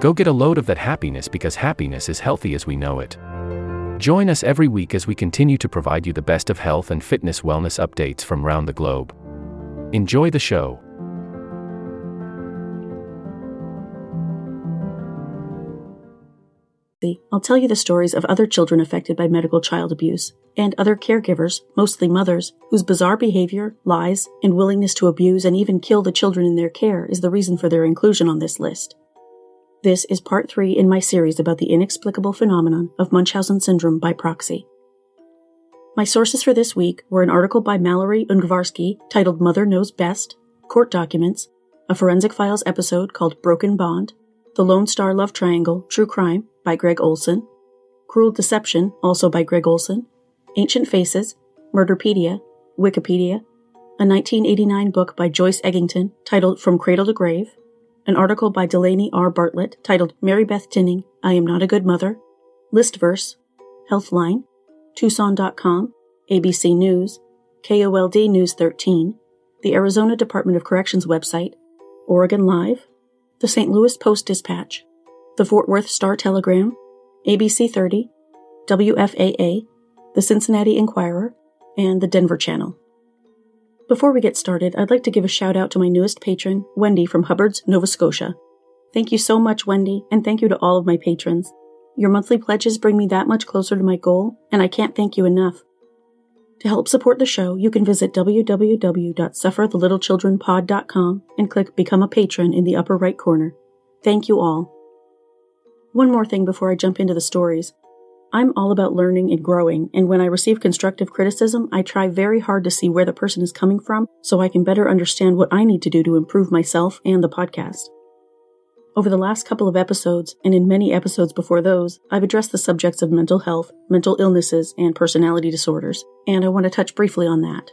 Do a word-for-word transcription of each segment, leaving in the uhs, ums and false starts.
Go get a load of that happiness, because happiness is healthy as we know it. Join us every week as we continue to provide you the best of health and fitness wellness updates from around the globe. Enjoy the show. I'll tell you the stories of other children affected by medical child abuse, and other caregivers, mostly mothers, whose bizarre behavior, lies, and willingness to abuse and even kill the children in their care is the reason for their inclusion on this list. This is part three in my series about the inexplicable phenomenon of Munchausen syndrome by proxy. My sources for this week were an article by Mallory Ungvarsky titled Mother Knows Best, court documents, a Forensic Files episode called Broken Bond, The Lone Star Love Triangle, True Crime, by Greg Olson, Cruel Deception, also by Greg Olson, Ancient Faces, Murderpedia, Wikipedia, a nineteen eighty-nine book by Joyce Eggington titled From Cradle to Grave, an article by Delaney R. Bartlett titled Mary Beth Tinning, I Am Not a Good Mother, Listverse, Healthline, Tucson dot com, A B C News, K O L D News thirteen, the Arizona Department of Corrections website, Oregon Live, the Saint Louis Post-Dispatch, the Fort Worth Star-Telegram, A B C thirty, W F A A, the Cincinnati Enquirer, and the Denver Channel. Before we get started, I'd like to give a shout-out to my newest patron, Wendy from Hubbard's, Nova Scotia. Thank you so much, Wendy, and thank you to all of my patrons. Your monthly pledges bring me that much closer to my goal, and I can't thank you enough. To help support the show, you can visit w w w dot suffer the little children pod dot com and click Become a Patron in the upper right corner. Thank you all. One more thing before I jump into the stories. I'm all about learning and growing, and when I receive constructive criticism, I try very hard to see where the person is coming from so I can better understand what I need to do to improve myself and the podcast. Over the last couple of episodes, and in many episodes before those, I've addressed the subjects of mental health, mental illnesses, and personality disorders, and I want to touch briefly on that.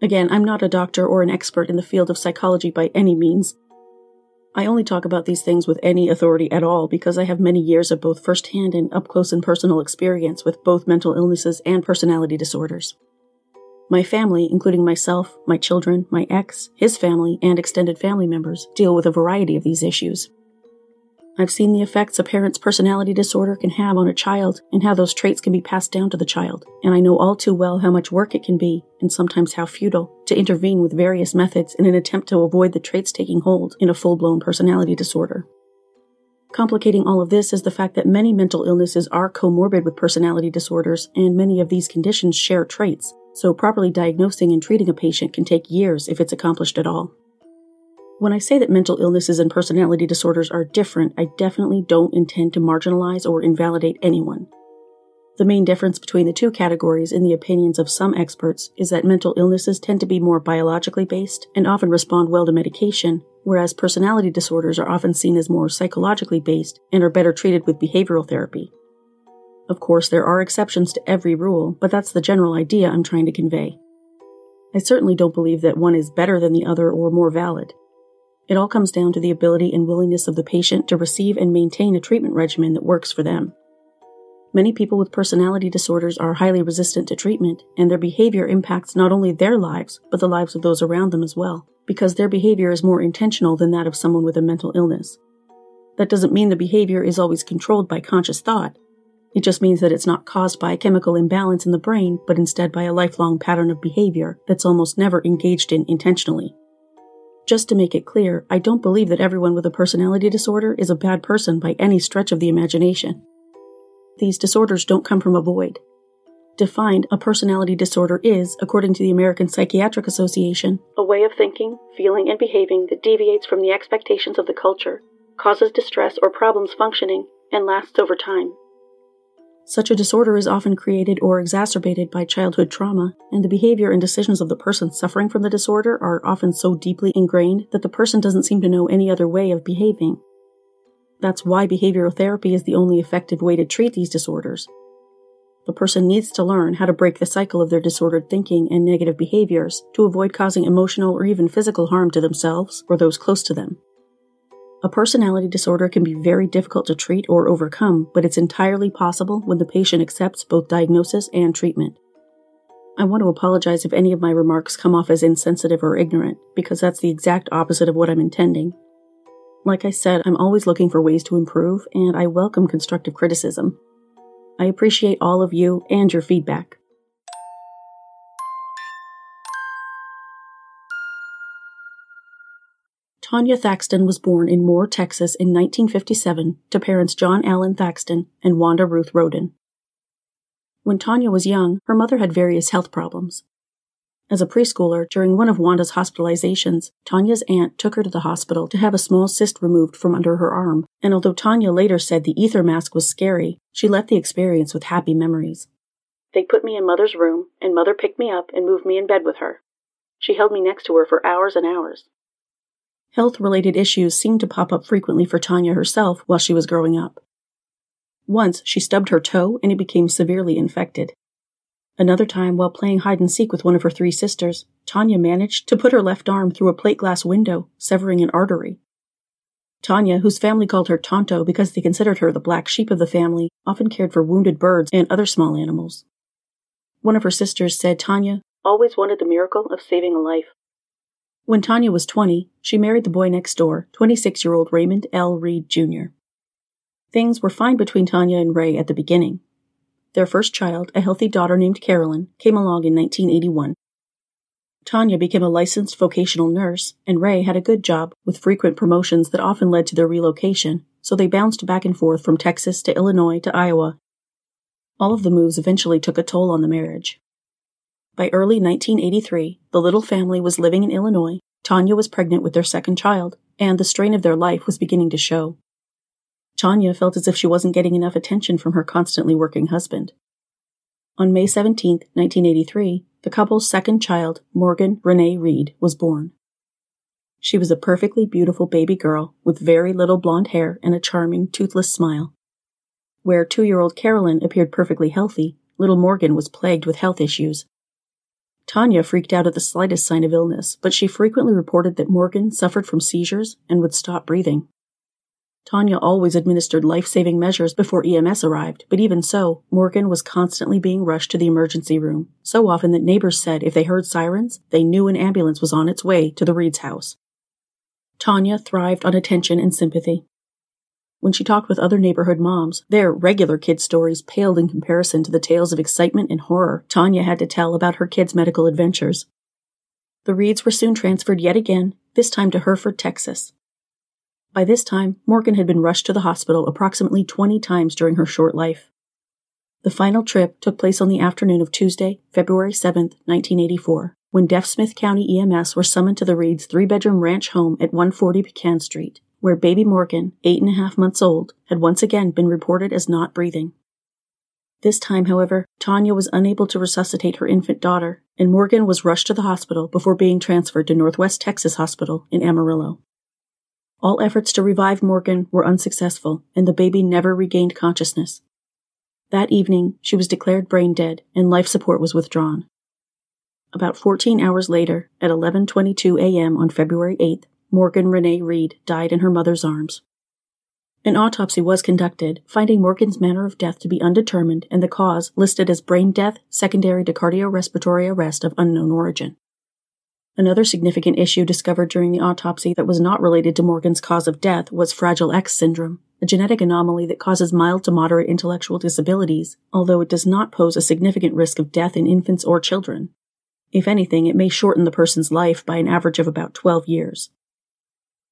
Again, I'm not a doctor or an expert in the field of psychology by any means. I only talk about these things with any authority at all because I have many years of both firsthand and up-close and personal experience with both mental illnesses and personality disorders. My family, including myself, my children, my ex, his family, and extended family members, deal with a variety of these issues. I've seen the effects a parent's personality disorder can have on a child and how those traits can be passed down to the child, and I know all too well how much work it can be, and sometimes how futile, to intervene with various methods in an attempt to avoid the traits taking hold in a full-blown personality disorder. Complicating all of this is the fact that many mental illnesses are comorbid with personality disorders, and many of these conditions share traits, so properly diagnosing and treating a patient can take years if it's accomplished at all. When I say that mental illnesses and personality disorders are different, I definitely don't intend to marginalize or invalidate anyone. The main difference between the two categories, in the opinions of some experts, is that mental illnesses tend to be more biologically based and often respond well to medication, whereas personality disorders are often seen as more psychologically based and are better treated with behavioral therapy. Of course, there are exceptions to every rule, but that's the general idea I'm trying to convey. I certainly don't believe that one is better than the other or more valid. It all comes down to the ability and willingness of the patient to receive and maintain a treatment regimen that works for them. Many people with personality disorders are highly resistant to treatment, and their behavior impacts not only their lives, but the lives of those around them as well, because their behavior is more intentional than that of someone with a mental illness. That doesn't mean the behavior is always controlled by conscious thought. It just means that it's not caused by a chemical imbalance in the brain, but instead by a lifelong pattern of behavior that's almost never engaged in intentionally. Just to make it clear, I don't believe that everyone with a personality disorder is a bad person by any stretch of the imagination. These disorders don't come from a void. Defined, a personality disorder is, according to the American Psychiatric Association, a way of thinking, feeling, and behaving that deviates from the expectations of the culture, causes distress or problems functioning, and lasts over time. Such a disorder is often created or exacerbated by childhood trauma, and the behavior and decisions of the person suffering from the disorder are often so deeply ingrained that the person doesn't seem to know any other way of behaving. That's why behavioral therapy is the only effective way to treat these disorders. The person needs to learn how to break the cycle of their disordered thinking and negative behaviors to avoid causing emotional or even physical harm to themselves or those close to them. A personality disorder can be very difficult to treat or overcome, but it's entirely possible when the patient accepts both diagnosis and treatment. I want to apologize if any of my remarks come off as insensitive or ignorant, because that's the exact opposite of what I'm intending. Like I said, I'm always looking for ways to improve, and I welcome constructive criticism. I appreciate all of you and your feedback. Tanya Thaxton was born in Moore, Texas in nineteen fifty-seven to parents John Allen Thaxton and Wanda Ruth Roden. When Tanya was young, her mother had various health problems. As a preschooler, during one of Wanda's hospitalizations, Tanya's aunt took her to the hospital to have a small cyst removed from under her arm, and although Tanya later said the ether mask was scary, she left the experience with happy memories. They put me in Mother's room, and Mother picked me up and moved me in bed with her. She held me next to her for hours and hours. Health-related issues seemed to pop up frequently for Tanya herself while she was growing up. Once, she stubbed her toe and it became severely infected. Another time, while playing hide-and-seek with one of her three sisters, Tanya managed to put her left arm through a plate-glass window, severing an artery. Tanya, whose family called her Tonto because they considered her the black sheep of the family, often cared for wounded birds and other small animals. One of her sisters said Tanya always wanted the miracle of saving a life. When Tanya was twenty, she married the boy next door, twenty-six-year-old Raymond L. Reed Junior Things were fine between Tanya and Ray at the beginning. Their first child, a healthy daughter named Carolyn, came along in nineteen eighty-one. Tanya became a licensed vocational nurse, and Ray had a good job with frequent promotions that often led to their relocation, so they bounced back and forth from Texas to Illinois to Iowa. All of the moves eventually took a toll on the marriage. By early nineteen eighty-three, the little family was living in Illinois, Tanya was pregnant with their second child, and the strain of their life was beginning to show. Tanya felt as if she wasn't getting enough attention from her constantly working husband. On May seventeenth, nineteen eighty-three, the couple's second child, Morgan Renee Reed, was born. She was a perfectly beautiful baby girl with very little blonde hair and a charming, toothless smile. Where two-year-old Carolyn appeared perfectly healthy, little Morgan was plagued with health issues. Tanya freaked out at the slightest sign of illness, but she frequently reported that Morgan suffered from seizures and would stop breathing. Tanya always administered life-saving measures before E M S arrived, but even so, Morgan was constantly being rushed to the emergency room, so often that neighbors said if they heard sirens, they knew an ambulance was on its way to the Reed's house. Tanya thrived on attention and sympathy. When she talked with other neighborhood moms, their regular kid stories paled in comparison to the tales of excitement and horror Tanya had to tell about her kids' medical adventures. The Reeds were soon transferred yet again, this time to Hereford, Texas. By this time, Morgan had been rushed to the hospital approximately twenty times during her short life. The final trip took place on the afternoon of Tuesday, February seventh, nineteen eighty-four, when Deaf Smith County E M S were summoned to the Reeds' three-bedroom ranch home at one forty Pecan Street, where baby Morgan, eight and a half months old, had once again been reported as not breathing. This time, however, Tanya was unable to resuscitate her infant daughter, and Morgan was rushed to the hospital before being transferred to Northwest Texas Hospital in Amarillo. All efforts to revive Morgan were unsuccessful, and the baby never regained consciousness. That evening, she was declared brain dead, and life support was withdrawn. About fourteen hours later, at eleven twenty-two a.m. on February eighth, Morgan Renee Reed died in her mother's arms. An autopsy was conducted, finding Morgan's manner of death to be undetermined and the cause listed as brain death secondary to cardiorespiratory arrest of unknown origin. Another significant issue discovered during the autopsy that was not related to Morgan's cause of death was Fragile X syndrome, a genetic anomaly that causes mild to moderate intellectual disabilities, although it does not pose a significant risk of death in infants or children. If anything, it may shorten the person's life by an average of about twelve years.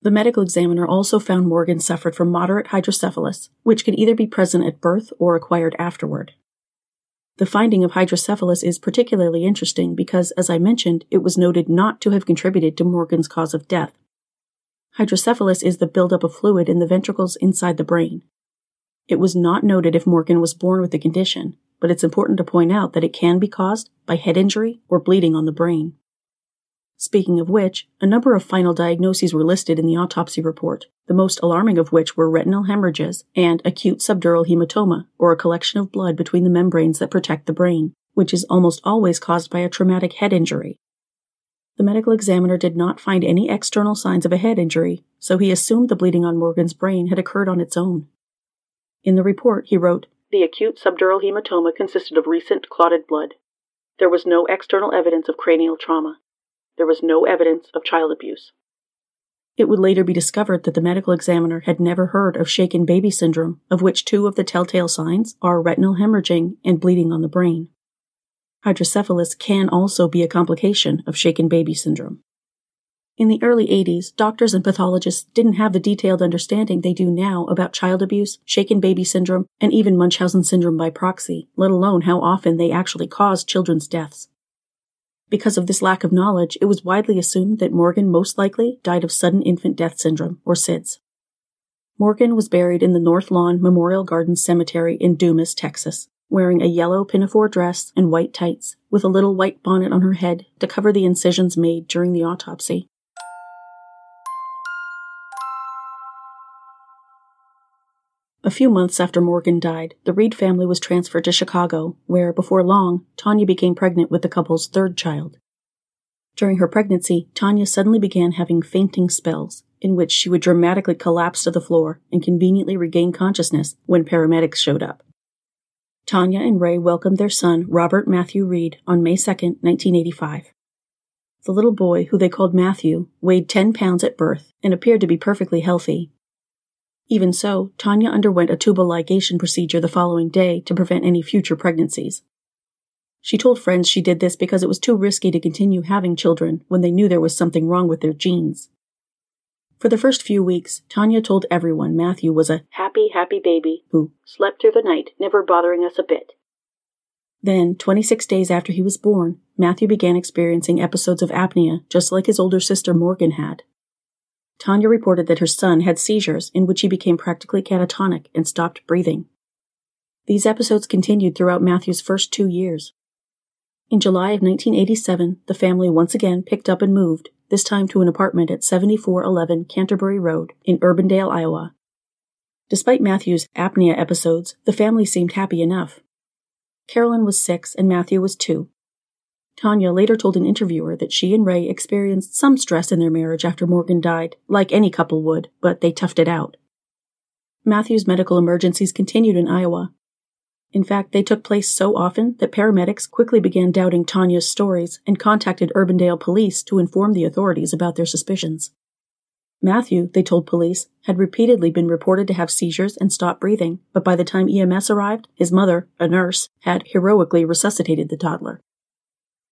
The medical examiner also found Morgan suffered from moderate hydrocephalus, which can either be present at birth or acquired afterward. The finding of hydrocephalus is particularly interesting because, as I mentioned, it was noted not to have contributed to Morgan's cause of death. Hydrocephalus is the buildup of fluid in the ventricles inside the brain. It was not noted if Morgan was born with the condition, but it's important to point out that it can be caused by head injury or bleeding on the brain. Speaking of which, a number of final diagnoses were listed in the autopsy report, the most alarming of which were retinal hemorrhages and acute subdural hematoma, or a collection of blood between the membranes that protect the brain, which is almost always caused by a traumatic head injury. The medical examiner did not find any external signs of a head injury, so he assumed the bleeding on Morgan's brain had occurred on its own. In the report, he wrote, "The acute subdural hematoma consisted of recent clotted blood. There was no external evidence of cranial trauma. There was no evidence of child abuse." It would later be discovered that the medical examiner had never heard of shaken baby syndrome, of which two of the telltale signs are retinal hemorrhaging and bleeding on the brain. Hydrocephalus can also be a complication of shaken baby syndrome. In the early eighties, doctors and pathologists didn't have the detailed understanding they do now about child abuse, shaken baby syndrome, and even Munchausen syndrome by proxy, let alone how often they actually cause children's deaths. Because of this lack of knowledge, it was widely assumed that Morgan most likely died of sudden infant death syndrome, or SIDS. Morgan was buried in the North Lawn Memorial Gardens Cemetery in Dumas, Texas, wearing a yellow pinafore dress and white tights, with a little white bonnet on her head to cover the incisions made during the autopsy. A few months after Morgan died, the Reed family was transferred to Chicago, where, before long, Tanya became pregnant with the couple's third child. During her pregnancy, Tanya suddenly began having fainting spells, in which she would dramatically collapse to the floor and conveniently regain consciousness when paramedics showed up. Tanya and Ray welcomed their son, Robert Matthew Reed, on May second, nineteen eighty-five. The little boy, who they called Matthew, weighed ten pounds at birth and appeared to be perfectly healthy. Even so, Tanya underwent a tubal ligation procedure the following day to prevent any future pregnancies. She told friends she did this because it was too risky to continue having children when they knew there was something wrong with their genes. For the first few weeks, Tanya told everyone Matthew was a happy, happy baby who slept through the night, never bothering us a bit. Then, twenty-six days after he was born, Matthew began experiencing episodes of apnea, just like his older sister Morgan had. Tanya reported that her son had seizures in which he became practically catatonic and stopped breathing. These episodes continued throughout Matthew's first two years. In July of nineteen eighty-seven, the family once again picked up and moved, this time to an apartment at seventy-four eleven Canterbury Road in Urbandale, Iowa. Despite Matthew's apnea episodes, the family seemed happy enough. Carolyn was six and Matthew was two. Tanya later told an interviewer that she and Ray experienced some stress in their marriage after Morgan died, like any couple would, but they toughed it out. Matthew's medical emergencies continued in Iowa. In fact, they took place so often that paramedics quickly began doubting Tanya's stories and contacted Urbandale police to inform the authorities about their suspicions. Matthew, they told police, had repeatedly been reported to have seizures and stop breathing, but by the time E M S arrived, his mother, a nurse, had heroically resuscitated the toddler.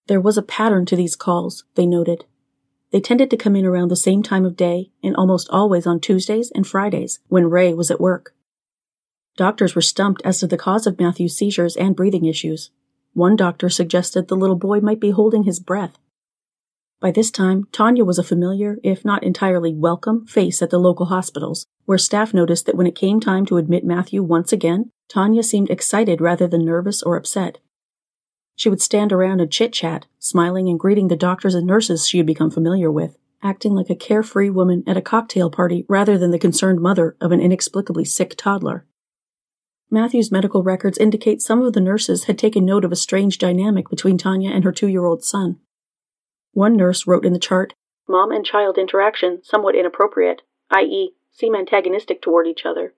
There was a pattern to these calls, they noted. They tended to come in around the same time of day and almost always on Tuesdays and Fridays when Ray was at work. Doctors were stumped as to the cause of Matthew's seizures and breathing issues. One doctor suggested the little boy might be holding his breath. By this time, Tanya was a familiar, if not entirely welcome, face at the local hospitals, where staff noticed that when it came time to admit Matthew once again, Tanya seemed excited rather than nervous or upset. She would stand around and chit-chat, smiling and greeting the doctors and nurses she had become familiar with, acting like a carefree woman at a cocktail party rather than the concerned mother of an inexplicably sick toddler. Matthew's medical records indicate some of the nurses had taken note of a strange dynamic between Tanya and her two-year-old son. One nurse wrote in the chart, "Mom and child interaction somewhat inappropriate, that is seem antagonistic toward each other."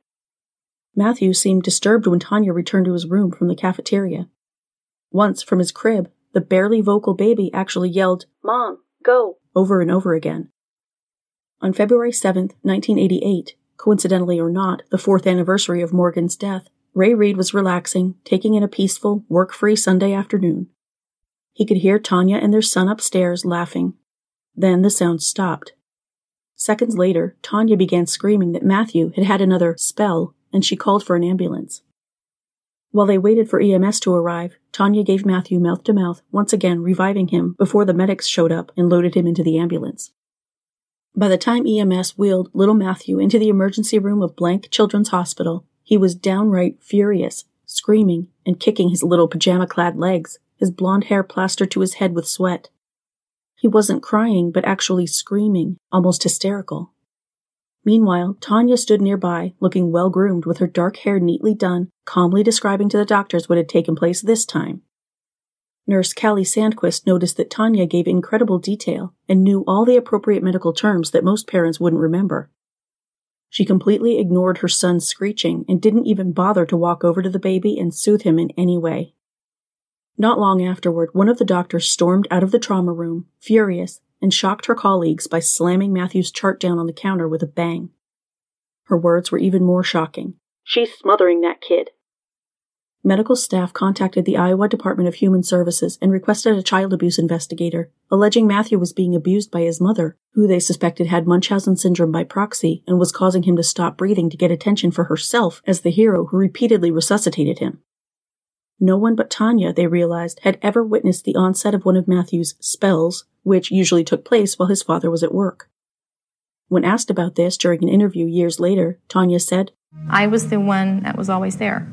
Matthew seemed disturbed when Tanya returned to his room from the cafeteria. Once, from his crib, the barely vocal baby actually yelled, "Mom, go," over and over again. On February seventh, nineteen eighty-eight, coincidentally or not, the fourth anniversary of Morgan's death, Ray Reed was relaxing, taking in a peaceful, work-free Sunday afternoon. He could hear Tanya and their son upstairs laughing. Then the sounds stopped. Seconds later, Tanya began screaming that Matthew had had another spell, and she called for an ambulance. While they waited for E M S to arrive, Tanya gave Matthew mouth-to-mouth, once again reviving him before the medics showed up and loaded him into the ambulance. By the time E M S wheeled little Matthew into the emergency room of Blank Children's Hospital, he was downright furious, screaming and kicking his little pajama-clad legs, his blonde hair plastered to his head with sweat. He wasn't crying, but actually screaming, almost hysterical. Meanwhile, Tanya stood nearby, looking well-groomed with her dark hair neatly done, calmly describing to the doctors what had taken place this time. Nurse Callie Sandquist noticed that Tanya gave incredible detail and knew all the appropriate medical terms that most parents wouldn't remember. She completely ignored her son's screeching and didn't even bother to walk over to the baby and soothe him in any way. Not long afterward, one of the doctors stormed out of the trauma room, furious, and shocked her colleagues by slamming Matthew's chart down on the counter with a bang. Her words were even more shocking. "She's smothering that kid." Medical staff contacted the Iowa Department of Human Services and requested a child abuse investigator, alleging Matthew was being abused by his mother, who they suspected had Munchausen Syndrome by Proxy and was causing him to stop breathing to get attention for herself as the hero who repeatedly resuscitated him. No one but Tanya, they realized, had ever witnessed the onset of one of Matthew's spells, which usually took place while his father was at work. When asked about this during an interview years later, Tanya said, "I was the one that was always there.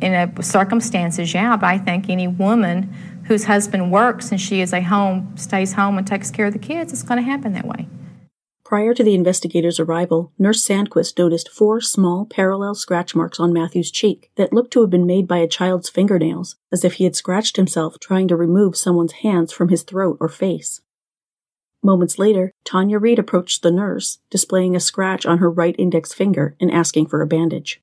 In a, circumstances, yeah, but I think any woman whose husband works and she is a home, stays home and takes care of the kids, it's going to happen that way." Prior to the investigator's arrival, Nurse Sandquist noticed four small, parallel scratch marks on Matthew's cheek that looked to have been made by a child's fingernails, as if he had scratched himself trying to remove someone's hands from his throat or face. Moments later, Tanya Reed approached the nurse, displaying a scratch on her right index finger and asking for a bandage.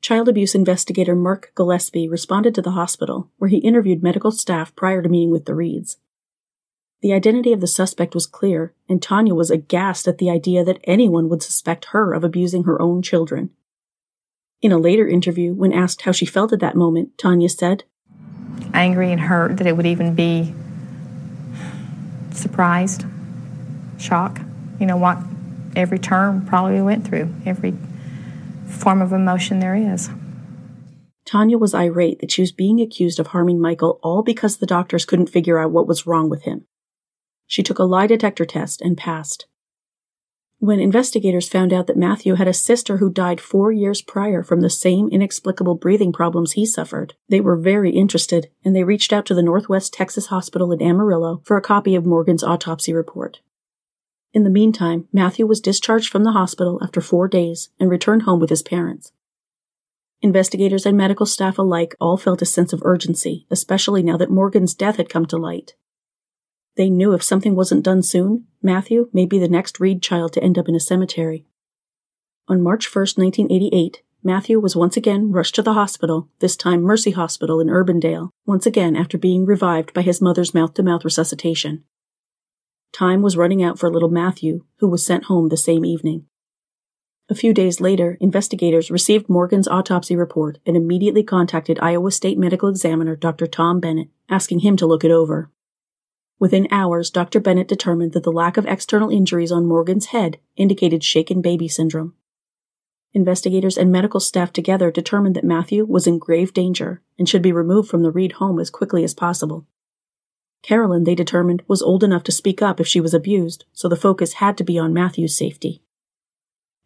Child abuse investigator Mark Gillespie responded to the hospital, where he interviewed medical staff prior to meeting with the Reeds. The identity of the suspect was clear, and Tanya was aghast at the idea that anyone would suspect her of abusing her own children. In a later interview, when asked how she felt at that moment, Tanya said, "Angry and hurt that it would even be surprised, shock, you know, what every term probably went through, every form of emotion there is." Tanya was irate that she was being accused of harming Michael all because the doctors couldn't figure out what was wrong with him. She took a lie detector test and passed. When investigators found out that Matthew had a sister who died four years prior from the same inexplicable breathing problems he suffered, they were very interested, and they reached out to the Northwest Texas Hospital in Amarillo for a copy of Morgan's autopsy report. In the meantime, Matthew was discharged from the hospital after four days and returned home with his parents. Investigators and medical staff alike all felt a sense of urgency, especially now that Morgan's death had come to light. They knew if something wasn't done soon, Matthew may be the next Reed child to end up in a cemetery. On March first, nineteen eighty-eight, Matthew was once again rushed to the hospital, this time Mercy Hospital in Urbandale, once again after being revived by his mother's mouth-to-mouth resuscitation. Time was running out for little Matthew, who was sent home the same evening. A few days later, investigators received Morgan's autopsy report and immediately contacted Iowa State Medical Examiner Doctor Tom Bennett, asking him to look it over. Within hours, Doctor Bennett determined that the lack of external injuries on Morgan's head indicated shaken baby syndrome. Investigators and medical staff together determined that Matthew was in grave danger and should be removed from the Reed home as quickly as possible. Carolyn, they determined, was old enough to speak up if she was abused, so the focus had to be on Matthew's safety.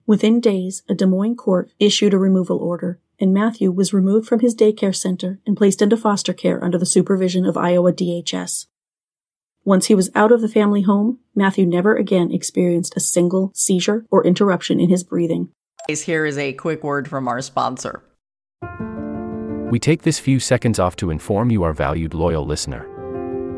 Within days, a Des Moines court issued a removal order, and Matthew was removed from his daycare center and placed into foster care under the supervision of Iowa D H S. Once he was out of the family home, Matthew never again experienced a single seizure or interruption in his breathing. Here is a quick word from our sponsor. We take this few seconds off to inform you, our valued loyal listener,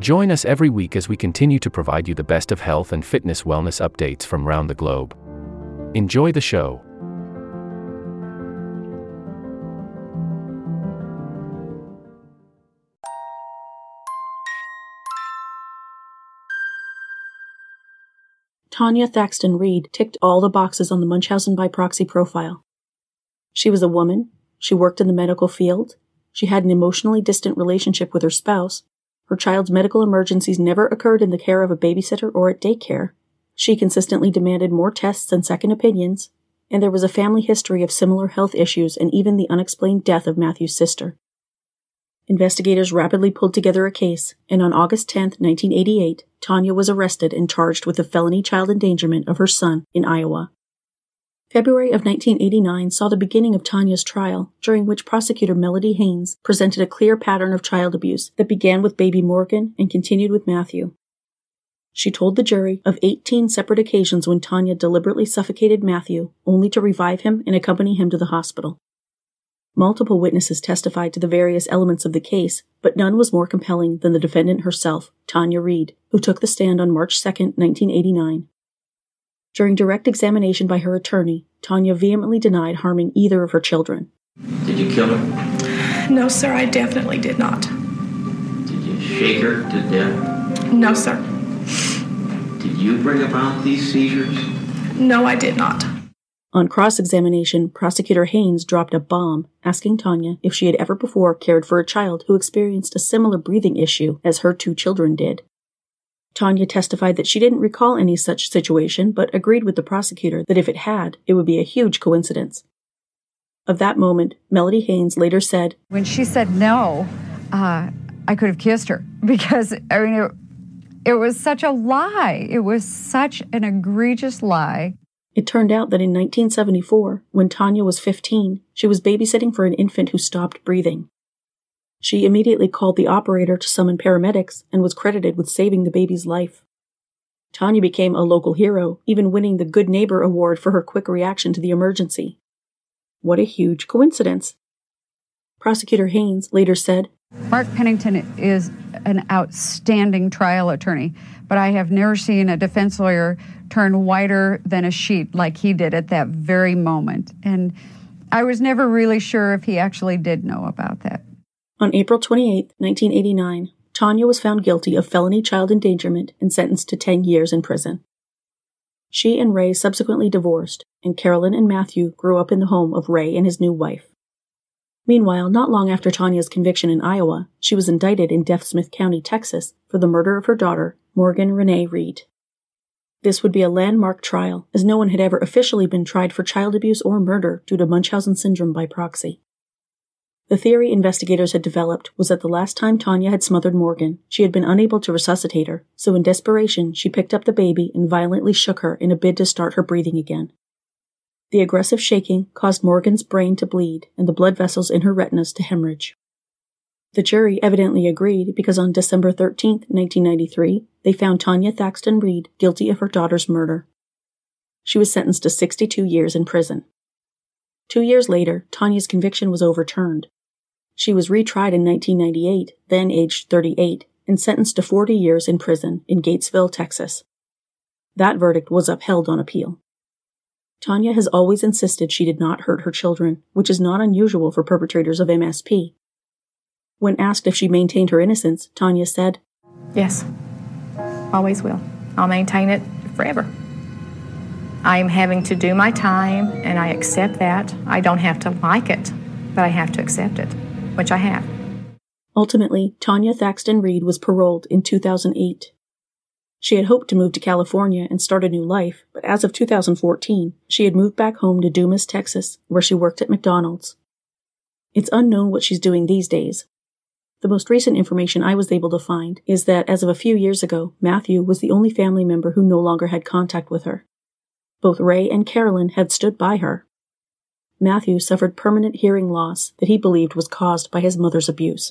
Join us every week as we continue to provide you the best of health and fitness wellness updates from around the globe. Enjoy the show. Tanya Thaxton Reed ticked all the boxes on the Munchausen by Proxy profile. She was a woman, she worked in the medical field, she had an emotionally distant relationship with her spouse, her child's medical emergencies never occurred in the care of a babysitter or at daycare, she consistently demanded more tests and second opinions, and there was a family history of similar health issues and even the unexplained death of Matthew's sister. Investigators rapidly pulled together a case, and on August tenth, nineteen eighty-eight, Tanya was arrested and charged with the felony child endangerment of her son in Iowa. February of nineteen eighty-nine saw the beginning of Tanya's trial, during which prosecutor Melody Haynes presented a clear pattern of child abuse that began with baby Morgan and continued with Matthew. She told the jury of eighteen separate occasions when Tanya deliberately suffocated Matthew, only to revive him and accompany him to the hospital. Multiple witnesses testified to the various elements of the case, but none was more compelling than the defendant herself, Tanya Reed, who took the stand on March second, nineteen eighty-nine. During direct examination by her attorney, Tanya vehemently denied harming either of her children. Did you kill her? No, sir, I definitely did not. Did you shake her to death? No, sir. Did you bring about these seizures? No, I did not. On cross-examination, Prosecutor Haynes dropped a bomb, asking Tanya if she had ever before cared for a child who experienced a similar breathing issue as her two children did. Tanya testified that she didn't recall any such situation, but agreed with the prosecutor that if it had, it would be a huge coincidence. Of that moment, Melody Haynes later said, "When she said no, uh, I could have kissed her, because, I mean, it, It was such a lie. It was such an egregious lie." It turned out that in nineteen seventy-four, when Tanya was fifteen, she was babysitting for an infant who stopped breathing. She immediately called the operator to summon paramedics and was credited with saving the baby's life. Tanya became a local hero, even winning the Good Neighbor Award for her quick reaction to the emergency. What a huge coincidence. Prosecutor Haynes later said, "Mark Pennington is an outstanding trial attorney, but I have never seen a defense lawyer turn whiter than a sheet like he did at that very moment. And I was never really sure if he actually did know about that." On April twenty-eighth, nineteen eighty-nine, Tanya was found guilty of felony child endangerment and sentenced to ten years in prison. She and Ray subsequently divorced, and Carolyn and Matthew grew up in the home of Ray and his new wife. Meanwhile, not long after Tanya's conviction in Iowa, she was indicted in Deaf Smith County, Texas, for the murder of her daughter, Morgan Renee Reed. This would be a landmark trial, as no one had ever officially been tried for child abuse or murder due to Munchausen syndrome by proxy. The theory investigators had developed was that the last time Tanya had smothered Morgan, she had been unable to resuscitate her, so in desperation, she picked up the baby and violently shook her in a bid to start her breathing again. The aggressive shaking caused Morgan's brain to bleed and the blood vessels in her retinas to hemorrhage. The jury evidently agreed because on December thirteenth, nineteen ninety-three, they found Tanya Thaxton Reed guilty of her daughter's murder. She was sentenced to sixty-two years in prison. Two years later, Tanya's conviction was overturned. She was retried in nineteen ninety-eight, then aged thirty-eight, and sentenced to forty years in prison in Gatesville, Texas. That verdict was upheld on appeal. Tanya has always insisted she did not hurt her children, which is not unusual for perpetrators of M S P. When asked if she maintained her innocence, Tanya said, "Yes, always will. I'll maintain it forever. I am having to do my time, and I accept that. I don't have to like it, but I have to accept it, which I have." Ultimately, Tanya Thaxton Reed was paroled in two thousand eight. She had hoped to move to California and start a new life, but as of two thousand fourteen, she had moved back home to Dumas, Texas, where she worked at McDonald's. It's unknown what she's doing these days. The most recent information I was able to find is that, as of a few years ago, Matthew was the only family member who no longer had contact with her. Both Ray and Carolyn had stood by her. Matthew suffered permanent hearing loss that he believed was caused by his mother's abuse.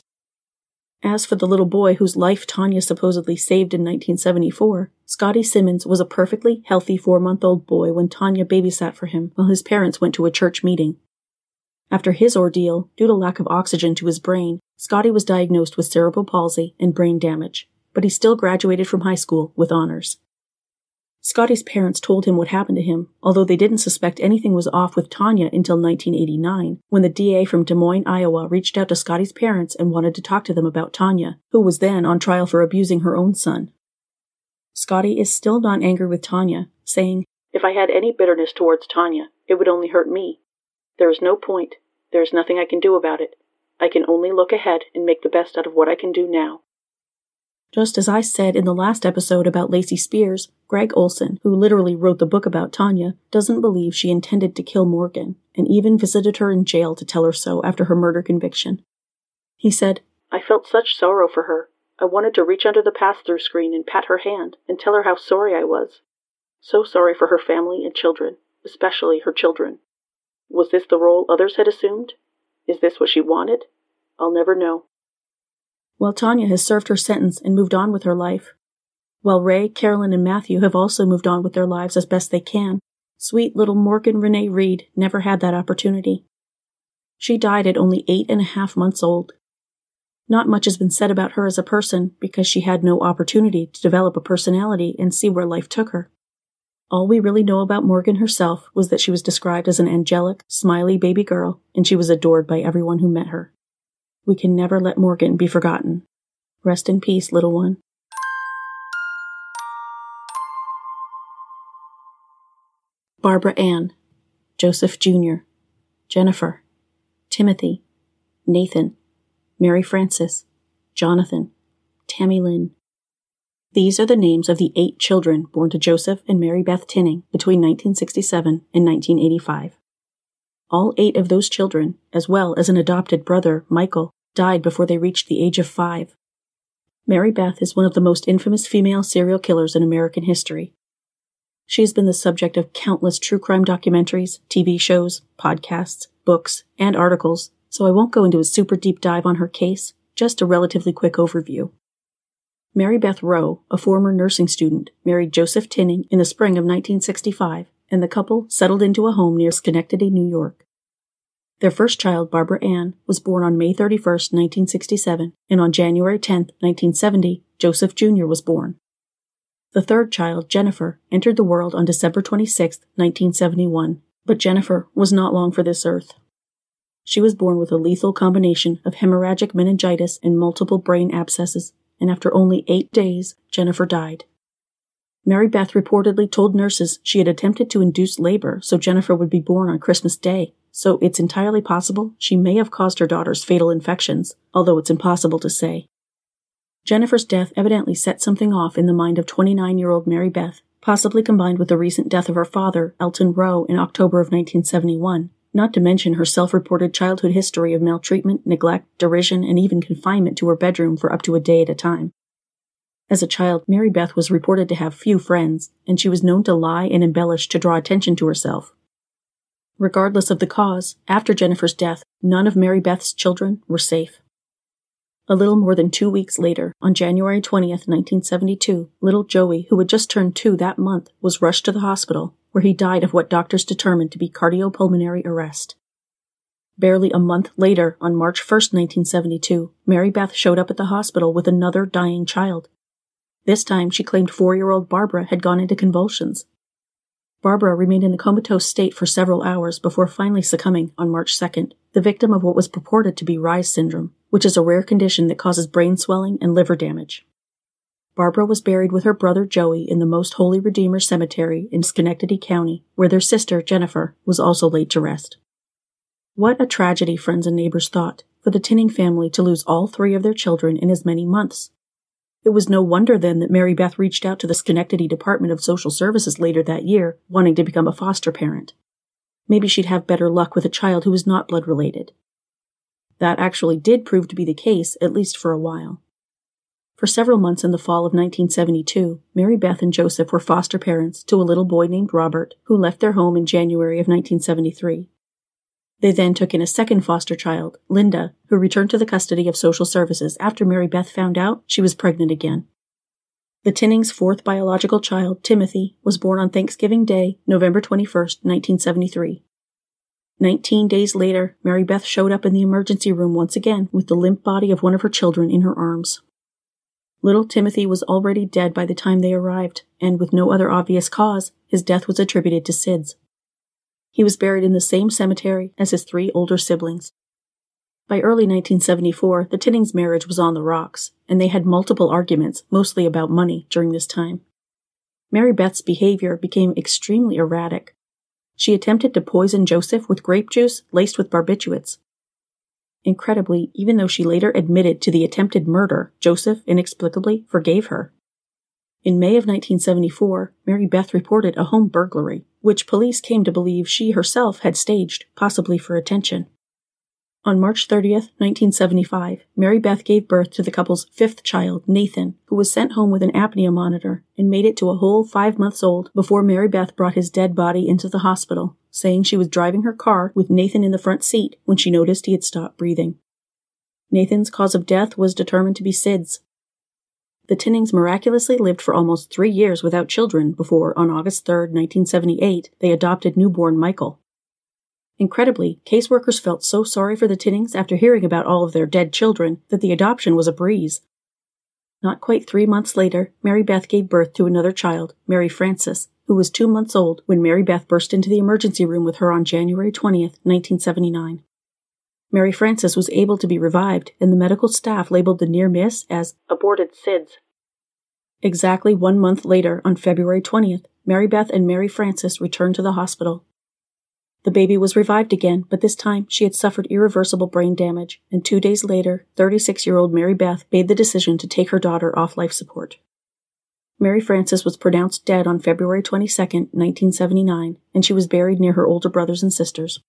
As for the little boy whose life Tanya supposedly saved in nineteen seventy-four, Scotty Simmons was a perfectly healthy four-month-old boy when Tanya babysat for him while his parents went to a church meeting. After his ordeal, due to lack of oxygen to his brain, Scotty was diagnosed with cerebral palsy and brain damage, but he still graduated from high school with honors. Scotty's parents told him what happened to him, although they didn't suspect anything was off with Tanya until nineteen eighty-nine, when the D A from Des Moines, Iowa reached out to Scotty's parents and wanted to talk to them about Tanya, who was then on trial for abusing her own son. Scotty is still not angry with Tanya, saying, "If I had any bitterness towards Tanya, it would only hurt me. There is no point. There is nothing I can do about it. I can only look ahead and make the best out of what I can do now." Just as I said in the last episode about Lacey Spears, Greg Olson, who literally wrote the book about Tanya, doesn't believe she intended to kill Morgan, and even visited her in jail to tell her so after her murder conviction. He said, "I felt such sorrow for her. I wanted to reach under the pass-through screen and pat her hand and tell her how sorry I was. So sorry for her family and children, especially her children. Was this the role others had assumed? Is this what she wanted? I'll never know." While Tanya has served her sentence and moved on with her life, while Ray, Carolyn, and Matthew have also moved on with their lives as best they can, sweet little Morgan Renee Reed never had that opportunity. She died at only eight and a half months old. Not much has been said about her as a person because she had no opportunity to develop a personality and see where life took her. All we really know about Morgan herself was that she was described as an angelic, smiley baby girl, and she was adored by everyone who met her. We can never let Morgan be forgotten. Rest in peace, little one. Barbara Ann, Joseph Junior, Jennifer, Timothy, Nathan, Mary Frances, Jonathan, Tammy Lynn. These are the names of the eight children born to Joseph and Mary Beth Tinning between nineteen sixty-seven and nineteen eighty-five. All eight of those children, as well as an adopted brother, Michael, died before they reached the age of five. Mary Beth is one of the most infamous female serial killers in American history. She has been the subject of countless true crime documentaries, T V shows, podcasts, books, and articles, so I won't go into a super deep dive on her case, just a relatively quick overview. Mary Beth Rowe, a former nursing student, married Joseph Tinning in the spring of nineteen sixty-five, and the couple settled into a home near Schenectady, New York. Their first child, Barbara Ann, was born on May thirty-first, nineteen sixty-seven, and on January tenth, nineteen seventy, Joseph Junior was born. The third child, Jennifer, entered the world on December twenty-sixth, nineteen seventy-one, but Jennifer was not long for this earth. She was born with a lethal combination of hemorrhagic meningitis and multiple brain abscesses, and after only eight days, Jennifer died. Mary Beth reportedly told nurses she had attempted to induce labor so Jennifer would be born on Christmas Day, so it's entirely possible she may have caused her daughter's fatal infections, although it's impossible to say. Jennifer's death evidently set something off in the mind of twenty-nine-year-old Mary Beth, possibly combined with the recent death of her father, Elton Rowe, in October of nineteen seventy-one, not to mention her self-reported childhood history of maltreatment, neglect, derision, and even confinement to her bedroom for up to a day at a time. As a child, Mary Beth was reported to have few friends, and she was known to lie and embellish to draw attention to herself. Regardless of the cause, after Jennifer's death, none of Mary Beth's children were safe. A little more than two weeks later, on January twentieth, nineteen seventy-two, little Joey, who had just turned two that month, was rushed to the hospital, where he died of what doctors determined to be cardiopulmonary arrest. Barely a month later, on March first, nineteen seventy-two, Mary Beth showed up at the hospital with another dying child. This time, she claimed four-year-old Barbara had gone into convulsions. Barbara remained in a comatose state for several hours before finally succumbing on March second, the victim of what was purported to be Rye's syndrome, which is a rare condition that causes brain swelling and liver damage. Barbara was buried with her brother Joey in the Most Holy Redeemer Cemetery in Schenectady County, where their sister, Jennifer, was also laid to rest. What a tragedy, friends and neighbors thought, for the Tinning family to lose all three of their children in as many months. It was no wonder, then, that Mary Beth reached out to the Schenectady Department of Social Services later that year, wanting to become a foster parent. Maybe she'd have better luck with a child who was not blood-related. That actually did prove to be the case, at least for a while. For several months in the fall of nineteen seventy-two, Mary Beth and Joseph were foster parents to a little boy named Robert, who left their home in January of nineteen seventy-three. They then took in a second foster child, Linda, who returned to the custody of social services after Mary Beth found out she was pregnant again. The Tinnings' fourth biological child, Timothy, was born on Thanksgiving Day, November twenty-first, nineteen seventy-three. Nineteen days later, Mary Beth showed up in the emergency room once again with the limp body of one of her children in her arms. Little Timothy was already dead by the time they arrived, and with no other obvious cause, his death was attributed to S I D S. He was buried in the same cemetery as his three older siblings. By early nineteen seventy-four, the Tinnings' marriage was on the rocks, and they had multiple arguments, mostly about money, during this time. Mary Beth's behavior became extremely erratic. She attempted to poison Joseph with grape juice laced with barbiturates. Incredibly, even though she later admitted to the attempted murder, Joseph inexplicably forgave her. In May of nineteen seventy-four, Mary Beth reported a home burglary, which police came to believe she herself had staged, possibly for attention. On March thirtieth, nineteen seventy-five, Mary Beth gave birth to the couple's fifth child, Nathan, who was sent home with an apnea monitor and made it to a whole five months old before Mary Beth brought his dead body into the hospital, saying she was driving her car with Nathan in the front seat when she noticed he had stopped breathing. Nathan's cause of death was determined to be S I D S. The Tinnings miraculously lived for almost three years without children before, on August third, nineteen seventy-eight, they adopted newborn Michael. Incredibly, caseworkers felt so sorry for the Tinnings after hearing about all of their dead children that the adoption was a breeze. Not quite three months later, Mary Beth gave birth to another child, Mary Frances, who was two months old when Mary Beth burst into the emergency room with her on January twentieth, nineteen seventy-nine. Mary Frances was able to be revived, and the medical staff labeled the near miss as aborted S I D S. Exactly one month later, on February twentieth, Mary Beth and Mary Frances returned to the hospital. The baby was revived again, but this time she had suffered irreversible brain damage, and two days later, thirty-six-year-old Mary Beth made the decision to take her daughter off life support. Mary Frances was pronounced dead on February twenty-second, nineteen seventy-nine, and she was buried near her older brothers and sisters.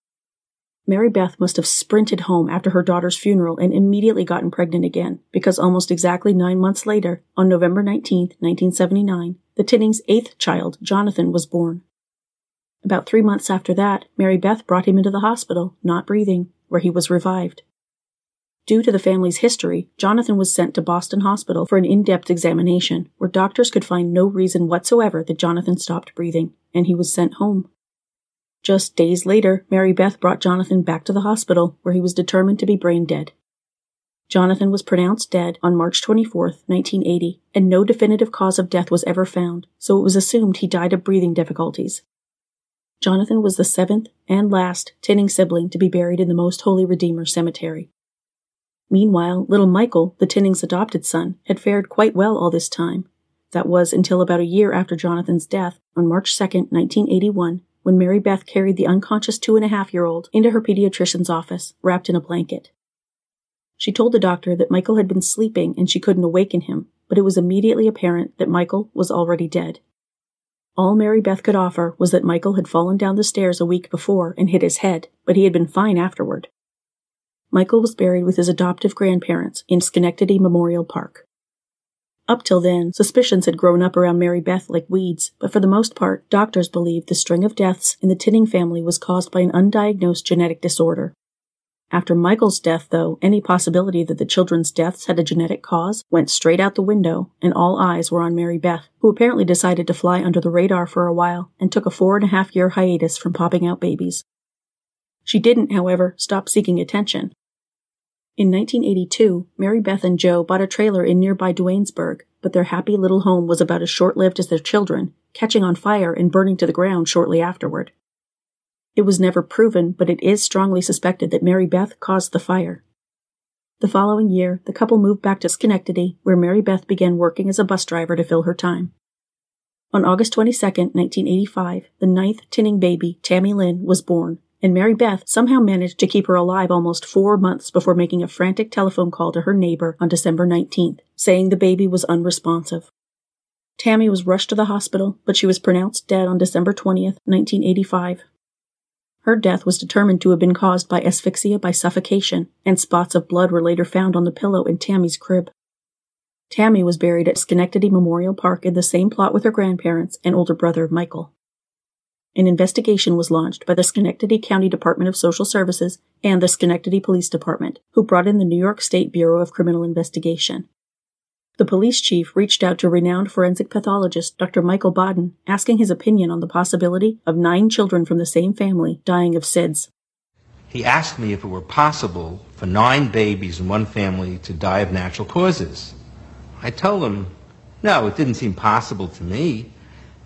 Mary Beth must have sprinted home after her daughter's funeral and immediately gotten pregnant again, because almost exactly nine months later, on November nineteenth, nineteen seventy-nine, the Tinnings' eighth child, Jonathan, was born. About three months after that, Mary Beth brought him into the hospital, not breathing, where he was revived. Due to the family's history, Jonathan was sent to Boston Hospital for an in-depth examination, where doctors could find no reason whatsoever that Jonathan stopped breathing, and he was sent home. Just days later, Mary Beth brought Jonathan back to the hospital, where he was determined to be brain dead. Jonathan was pronounced dead on March twenty-fourth, nineteen eighty, and no definitive cause of death was ever found, so it was assumed he died of breathing difficulties. Jonathan was the seventh and last Tinning sibling to be buried in the Most Holy Redeemer Cemetery. Meanwhile, little Michael, the Tinnings' adopted son, had fared quite well all this time. That was until about a year after Jonathan's death, on March second, nineteen eighty-one, when Mary Beth carried the unconscious two-and-a-half-year-old into her pediatrician's office, wrapped in a blanket. She told the doctor that Michael had been sleeping and she couldn't awaken him, but it was immediately apparent that Michael was already dead. All Mary Beth could offer was that Michael had fallen down the stairs a week before and hit his head, but he had been fine afterward. Michael was buried with his adoptive grandparents in Schenectady Memorial Park. Up till then, suspicions had grown up around Mary Beth like weeds, but for the most part, doctors believed the string of deaths in the Tinning family was caused by an undiagnosed genetic disorder. After Michael's death, though, any possibility that the children's deaths had a genetic cause went straight out the window, and all eyes were on Mary Beth, who apparently decided to fly under the radar for a while and took a four-and-a-half-year hiatus from popping out babies. She didn't, however, stop seeking attention. In nineteen eighty-two, Mary Beth and Joe bought a trailer in nearby Duanesburg, but their happy little home was about as short-lived as their children, catching on fire and burning to the ground shortly afterward. It was never proven, but it is strongly suspected that Mary Beth caused the fire. The following year, the couple moved back to Schenectady, where Mary Beth began working as a bus driver to fill her time. On August twenty-second, nineteen eighty-five, the ninth Tinning baby, Tammy Lynn, was born, and Mary Beth somehow managed to keep her alive almost four months before making a frantic telephone call to her neighbor on December nineteenth, saying the baby was unresponsive. Tammy was rushed to the hospital, but she was pronounced dead on December twentieth, nineteen eighty-five. Her death was determined to have been caused by asphyxia by suffocation, and spots of blood were later found on the pillow in Tammy's crib. Tammy was buried at Schenectady Memorial Park in the same plot with her grandparents and older brother, Michael. An investigation was launched by the Schenectady County Department of Social Services and the Schenectady Police Department, who brought in the New York State Bureau of Criminal Investigation. The police chief reached out to renowned forensic pathologist Doctor Michael Bodden, asking his opinion on the possibility of nine children from the same family dying of S I D S. He asked me if it were possible for nine babies in one family to die of natural causes. I told him, no, it didn't seem possible to me.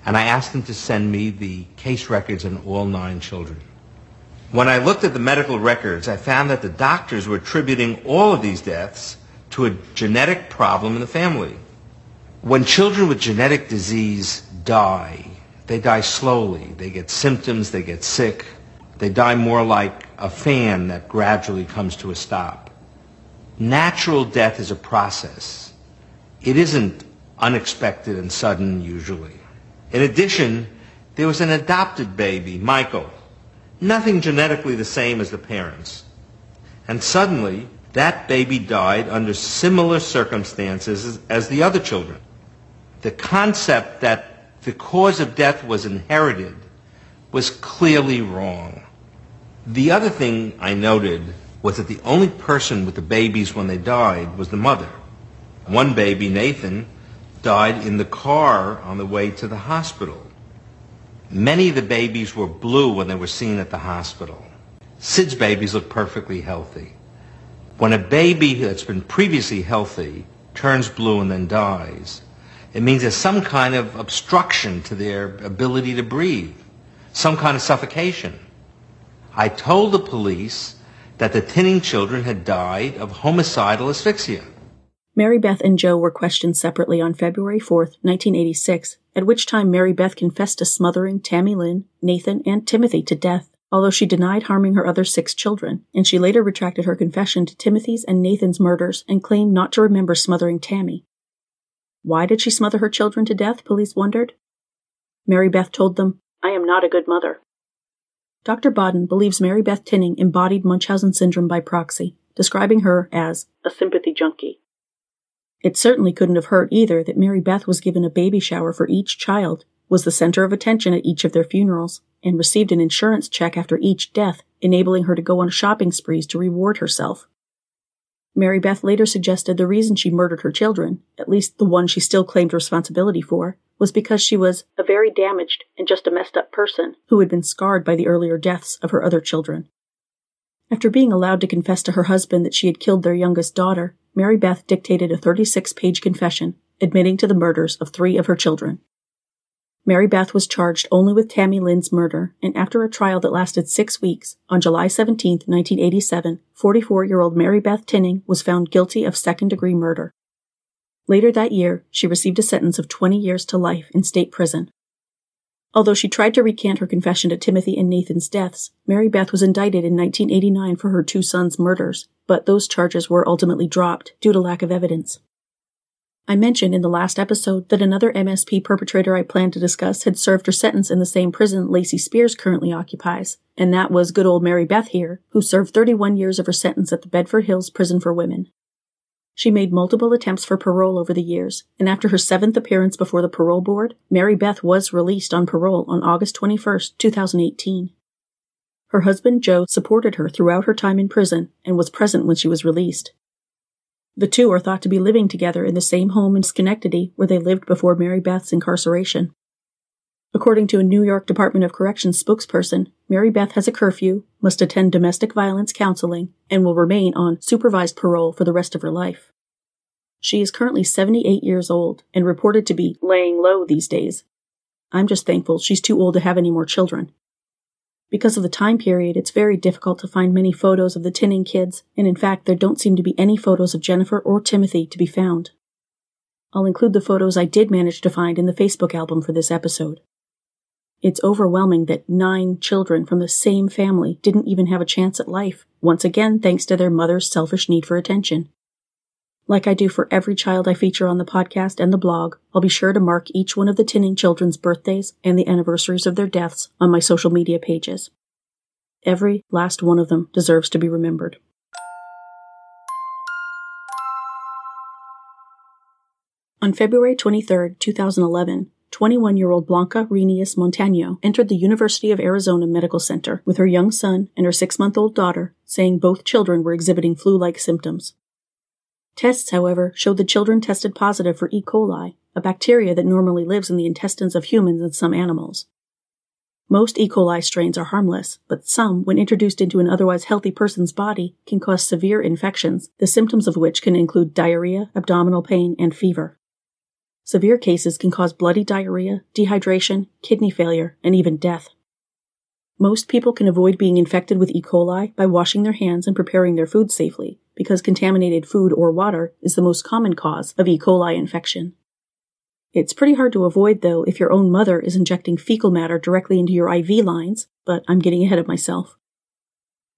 And I asked him to send me the case records on all nine children. When I looked at the medical records, I found that the doctors were attributing all of these deaths to a genetic problem in the family. When children with genetic disease die, they die slowly. They get symptoms, they get sick. They die more like a fan that gradually comes to a stop. Natural death is a process. It isn't unexpected and sudden usually. In addition, there was an adopted baby, Michael, nothing genetically the same as the parents. And suddenly, that baby died under similar circumstances as the other children. The concept that the cause of death was inherited was clearly wrong. The other thing I noted was that the only person with the babies when they died was the mother. One baby, Nathan, died in the car on the way to the hospital. Many of the babies were blue when they were seen at the hospital. S I D S babies look perfectly healthy. When a baby that's been previously healthy turns blue and then dies, it means there's some kind of obstruction to their ability to breathe, some kind of suffocation. I told the police that the Tinning children had died of homicidal asphyxia. Mary Beth and Joe were questioned separately on February fourth, nineteen eighty-six, at which time Mary Beth confessed to smothering Tammy Lynn, Nathan, and Timothy to death, although she denied harming her other six children, and she later retracted her confession to Timothy's and Nathan's murders and claimed not to remember smothering Tammy. Why did she smother her children to death, police wondered? Mary Beth told them, "I am not a good mother." Doctor Bodden believes Mary Beth Tinning embodied Munchausen Syndrome by proxy, describing her as a sympathy junkie. It certainly couldn't have hurt either that Mary Beth was given a baby shower for each child, was the center of attention at each of their funerals, and received an insurance check after each death, enabling her to go on shopping sprees to reward herself. Mary Beth later suggested the reason she murdered her children, at least the one she still claimed responsibility for, was because she was a very damaged and just a messed up person who had been scarred by the earlier deaths of her other children. After being allowed to confess to her husband that she had killed their youngest daughter, Mary Beth dictated a thirty-six page confession, admitting to the murders of three of her children. Mary Beth was charged only with Tammy Lynn's murder, and after a trial that lasted six weeks, on July seventeenth, nineteen eighty-seven, forty-four-year-old Mary Beth Tinning was found guilty of second-degree murder. Later that year, she received a sentence of twenty years to life in state prison. Although she tried to recant her confession to Timothy and Nathan's deaths, Mary Beth was indicted in nineteen eighty-nine for her two sons' murders, but those charges were ultimately dropped due to lack of evidence. I mentioned in the last episode that another M S P perpetrator I plan to discuss had served her sentence in the same prison Lacey Spears currently occupies, and that was good old Mary Beth here, who served thirty-one years of her sentence at the Bedford Hills Prison for Women. She made multiple attempts for parole over the years, and after her seventh appearance before the parole board, Mary Beth was released on parole on August twenty-first, two thousand eighteen. Her husband, Joe, supported her throughout her time in prison and was present when she was released. The two are thought to be living together in the same home in Schenectady where they lived before Mary Beth's incarceration. According to a New York Department of Corrections spokesperson, Mary Beth has a curfew, must attend domestic violence counseling, and will remain on supervised parole for the rest of her life. She is currently seventy-eight years old and reported to be laying low these days. I'm just thankful she's too old to have any more children. Because of the time period, it's very difficult to find many photos of the Tinning kids, and in fact, there don't seem to be any photos of Jennifer or Timothy to be found. I'll include the photos I did manage to find in the Facebook album for this episode. It's overwhelming that nine children from the same family didn't even have a chance at life, once again thanks to their mother's selfish need for attention. Like I do for every child I feature on the podcast and the blog, I'll be sure to mark each one of the Tinning children's birthdays and the anniversaries of their deaths on my social media pages. Every last one of them deserves to be remembered. On February twenty-third, two thousand eleven, twenty-one-year-old Blanca Rhenius Montaño entered the University of Arizona Medical Center with her young son and her six-month-old daughter, saying both children were exhibiting flu-like symptoms. Tests, however, showed the children tested positive for E. coli, a bacteria that normally lives in the intestines of humans and some animals. Most E. coli strains are harmless, but some, when introduced into an otherwise healthy person's body, can cause severe infections, the symptoms of which can include diarrhea, abdominal pain, and fever. Severe cases can cause bloody diarrhea, dehydration, kidney failure, and even death. Most people can avoid being infected with E. coli by washing their hands and preparing their food safely, because contaminated food or water is the most common cause of E. coli infection. It's pretty hard to avoid, though, if your own mother is injecting fecal matter directly into your I V lines, but I'm getting ahead of myself.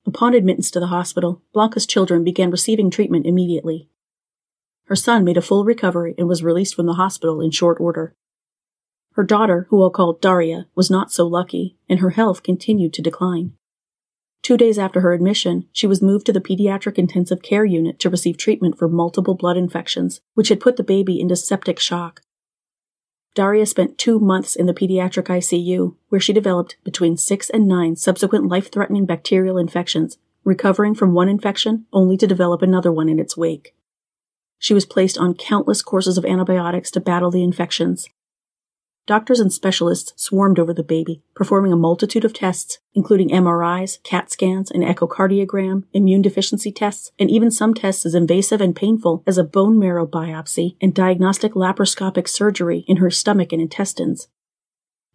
Upon admittance to the hospital, Blanca's children began receiving treatment immediately. Her son made a full recovery and was released from the hospital in short order. Her daughter, who I'll call Daria, was not so lucky, and her health continued to decline. Two days after her admission, she was moved to the pediatric intensive care unit to receive treatment for multiple blood infections, which had put the baby into septic shock. Daria spent two months in the pediatric I C U, where she developed between six and nine subsequent life-threatening bacterial infections, recovering from one infection only to develop another one in its wake. She was placed on countless courses of antibiotics to battle the infections. Doctors and specialists swarmed over the baby, performing a multitude of tests, including M R Is, CAT scans, an echocardiogram, immune deficiency tests, and even some tests as invasive and painful as a bone marrow biopsy and diagnostic laparoscopic surgery in her stomach and intestines.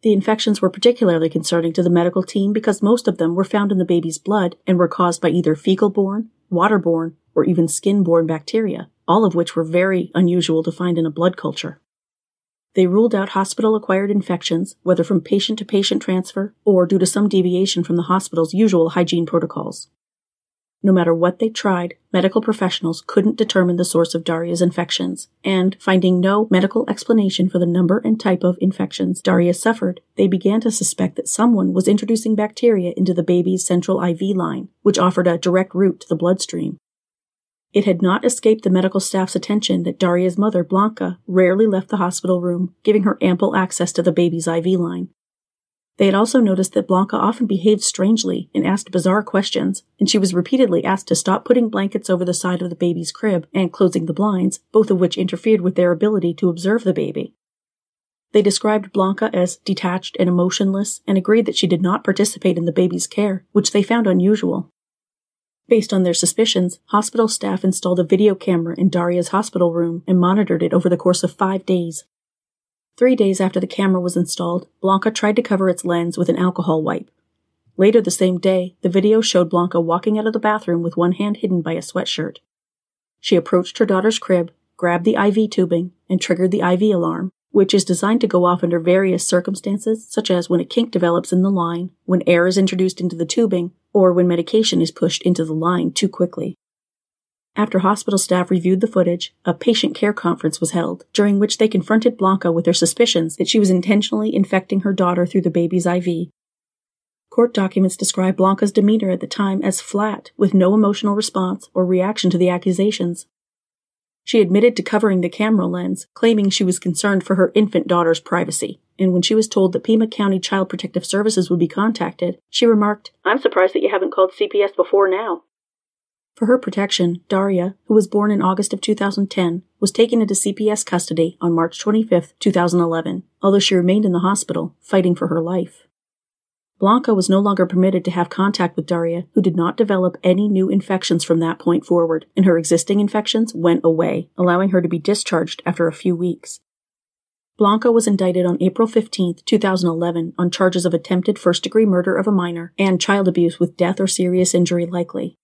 The infections were particularly concerning to the medical team because most of them were found in the baby's blood and were caused by either fecal-borne, water-borne, or even skin-borne bacteria, all of which were very unusual to find in a blood culture. They ruled out hospital-acquired infections, whether from patient-to-patient transfer or due to some deviation from the hospital's usual hygiene protocols. No matter what they tried, medical professionals couldn't determine the source of Daria's infections, and, finding no medical explanation for the number and type of infections Daria suffered, they began to suspect that someone was introducing bacteria into the baby's central I V line, which offered a direct route to the bloodstream. It had not escaped the medical staff's attention that Daria's mother, Blanca, rarely left the hospital room, giving her ample access to the baby's I V line. They had also noticed that Blanca often behaved strangely and asked bizarre questions, and she was repeatedly asked to stop putting blankets over the side of the baby's crib and closing the blinds, both of which interfered with their ability to observe the baby. They described Blanca as detached and emotionless and agreed that she did not participate in the baby's care, which they found unusual. Based on their suspicions, hospital staff installed a video camera in Daria's hospital room and monitored it over the course of five days. Three days after the camera was installed, Blanca tried to cover its lens with an alcohol wipe. Later the same day, the video showed Blanca walking out of the bathroom with one hand hidden by a sweatshirt. She approached her daughter's crib, grabbed the I V tubing, and triggered the I V alarm, which is designed to go off under various circumstances, such as when a kink develops in the line, when air is introduced into the tubing, or when medication is pushed into the line too quickly. After hospital staff reviewed the footage, a patient care conference was held, during which they confronted Blanca with their suspicions that she was intentionally infecting her daughter through the baby's I V. Court documents describe Blanca's demeanor at the time as flat, with no emotional response or reaction to the accusations. She admitted to covering the camera lens, claiming she was concerned for her infant daughter's privacy, and when she was told that Pima County Child Protective Services would be contacted, she remarked, "I'm surprised that you haven't called C P S before now." For her protection, Daria, who was born in August of two thousand ten, was taken into C P S custody on March twenty-fifth, two thousand eleven, although she remained in the hospital, fighting for her life. Blanca was no longer permitted to have contact with Daria, who did not develop any new infections from that point forward, and her existing infections went away, allowing her to be discharged after a few weeks. Blanca was indicted on April fifteenth, two thousand eleven, on charges of attempted first-degree murder of a minor and child abuse with death or serious injury likely.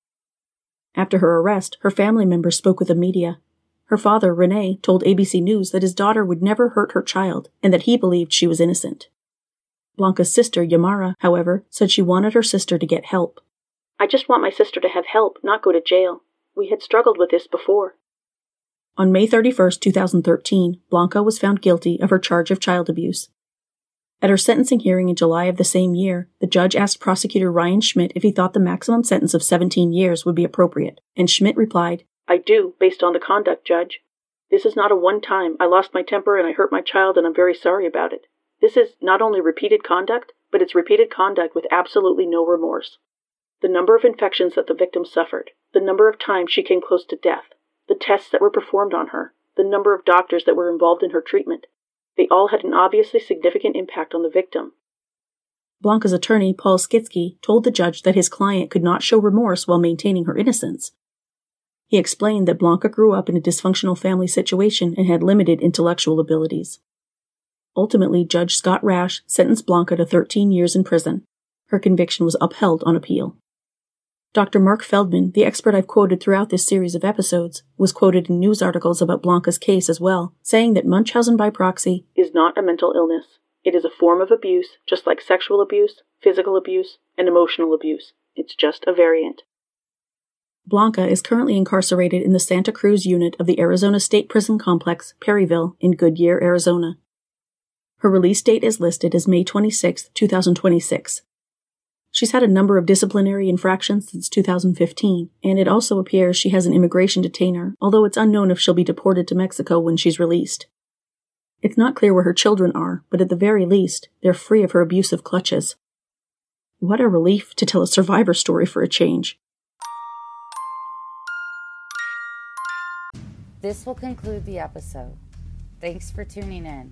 After her arrest, her family members spoke with the media. Her father, Renee, told A B C News that his daughter would never hurt her child and that he believed she was innocent. Blanca's sister, Yamara, however, said she wanted her sister to get help. "I just want my sister to have help, not go to jail. We had struggled with this before." On May thirty-first, two thousand thirteen, Blanca was found guilty of her charge of child abuse. At her sentencing hearing in July of the same year, the judge asked prosecutor Ryan Schmidt if he thought the maximum sentence of seventeen years would be appropriate, and Schmidt replied, "I do, based on the conduct, Judge. This is not a one-time, I lost my temper and I hurt my child and I'm very sorry about it. This is not only repeated conduct, but it's repeated conduct with absolutely no remorse. The number of infections that the victim suffered, the number of times she came close to death, the tests that were performed on her, the number of doctors that were involved in her treatment, they all had an obviously significant impact on the victim." Blanca's attorney, Paul Skitsky, told the judge that his client could not show remorse while maintaining her innocence. He explained that Blanca grew up in a dysfunctional family situation and had limited intellectual abilities. Ultimately, Judge Scott Rash sentenced Blanca to thirteen years in prison. Her conviction was upheld on appeal. Doctor Mark Feldman, the expert I've quoted throughout this series of episodes, was quoted in news articles about Blanca's case as well, saying that Munchausen by proxy is not a mental illness. It is a form of abuse, just like sexual abuse, physical abuse, and emotional abuse. It's just a variant. Blanca is currently incarcerated in the Santa Cruz unit of the Arizona State Prison Complex, Perryville, in Goodyear, Arizona. Her release date is listed as May twenty-sixth, two thousand twenty-six. She's had a number of disciplinary infractions since two thousand fifteen, and it also appears she has an immigration detainer, although it's unknown if she'll be deported to Mexico when she's released. It's not clear where her children are, but at the very least, they're free of her abusive clutches. What a relief to tell a survivor story for a change. This will conclude the episode. Thanks for tuning in.